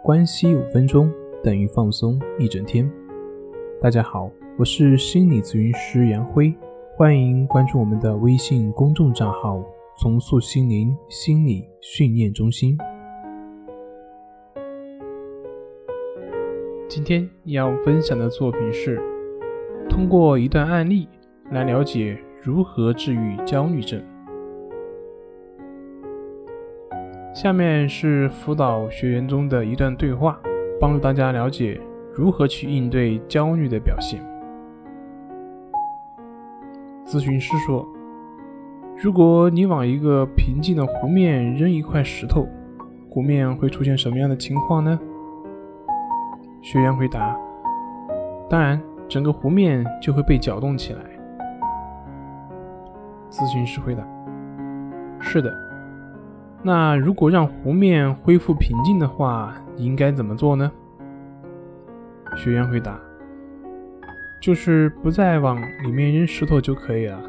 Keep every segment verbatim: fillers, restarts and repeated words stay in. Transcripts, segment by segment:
关系五分钟等于放松一整天。大家好，我是心理咨询师杨辉，欢迎关注我们的微信公众账号重塑心灵心理训练中心。今天要分享的作品是通过一段案例来了解如何治愈焦虑症。下面是辅导学员中的一段对话，帮助大家了解如何去应对焦虑的表现。咨询师说，如果你往一个平静的湖面扔一块石头，湖面会出现什么样的情况呢？学员回答，当然整个湖面就会被搅动起来。咨询师回答，是的，那如果让湖面恢复平静的话，你应该怎么做呢？学员回答，就是不再往里面扔石头就可以了。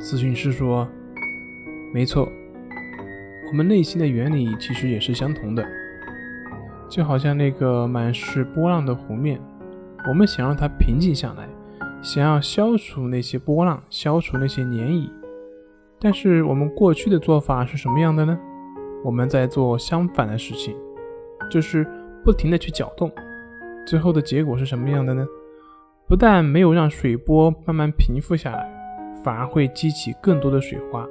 咨询师说，没错，我们内心的原理其实也是相同的，就好像那个满是波浪的湖面，我们想让它平静下来，想要消除那些波浪，消除那些涟漪，但是我们过去的做法是什么样的呢？我们在做相反的事情，就是不停地去搅动，最后的结果是什么样的呢？不但没有让水波慢慢平复下来，反而会激起更多的水花。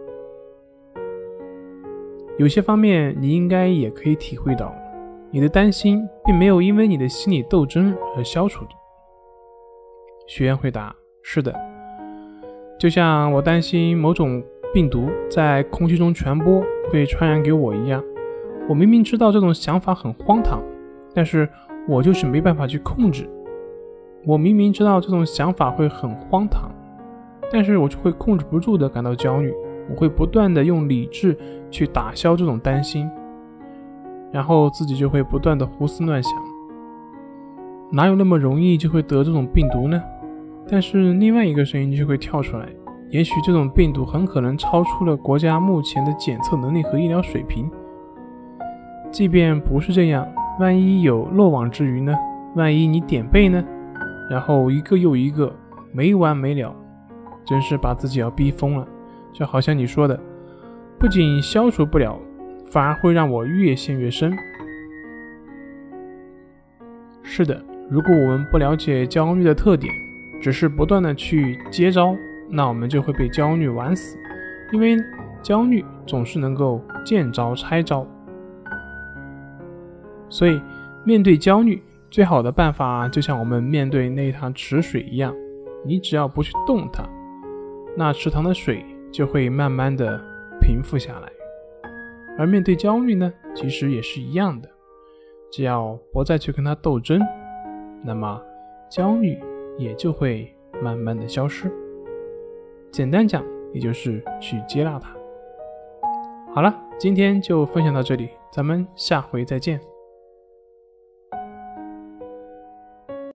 有些方面你应该也可以体会到，你的担心并没有因为你的心理斗争而消除。学员回答，是的，就像我担心某种病毒在空气中传播会传染给我一样，我明明知道这种想法很荒唐，但是我就是没办法去控制。我明明知道这种想法会很荒唐，但是我就会控制不住的感到焦虑，我会不断的用理智去打消这种担心，然后自己就会不断的胡思乱想。哪有那么容易就会得这种病毒呢？但是另外一个声音就会跳出来，也许这种病毒很可能超出了国家目前的检测能力和医疗水平。即便不是这样，万一有漏网之鱼呢？万一你点背呢？然后一个又一个，没完没了，真是把自己要逼疯了。就好像你说的，不仅消除不了，反而会让我越陷越深。是的，如果我们不了解焦虑的特点，只是不断的去接招，那我们就会被焦虑玩死，因为焦虑总是能够见招拆招。所以面对焦虑最好的办法，就像我们面对那潭池水一样，你只要不去动它，那池塘的水就会慢慢的平复下来。而面对焦虑呢，其实也是一样的，只要不再去跟它斗争，那么焦虑也就会慢慢的消失。简单讲，也就是去接纳它。好了，今天就分享到这里，咱们下回再见。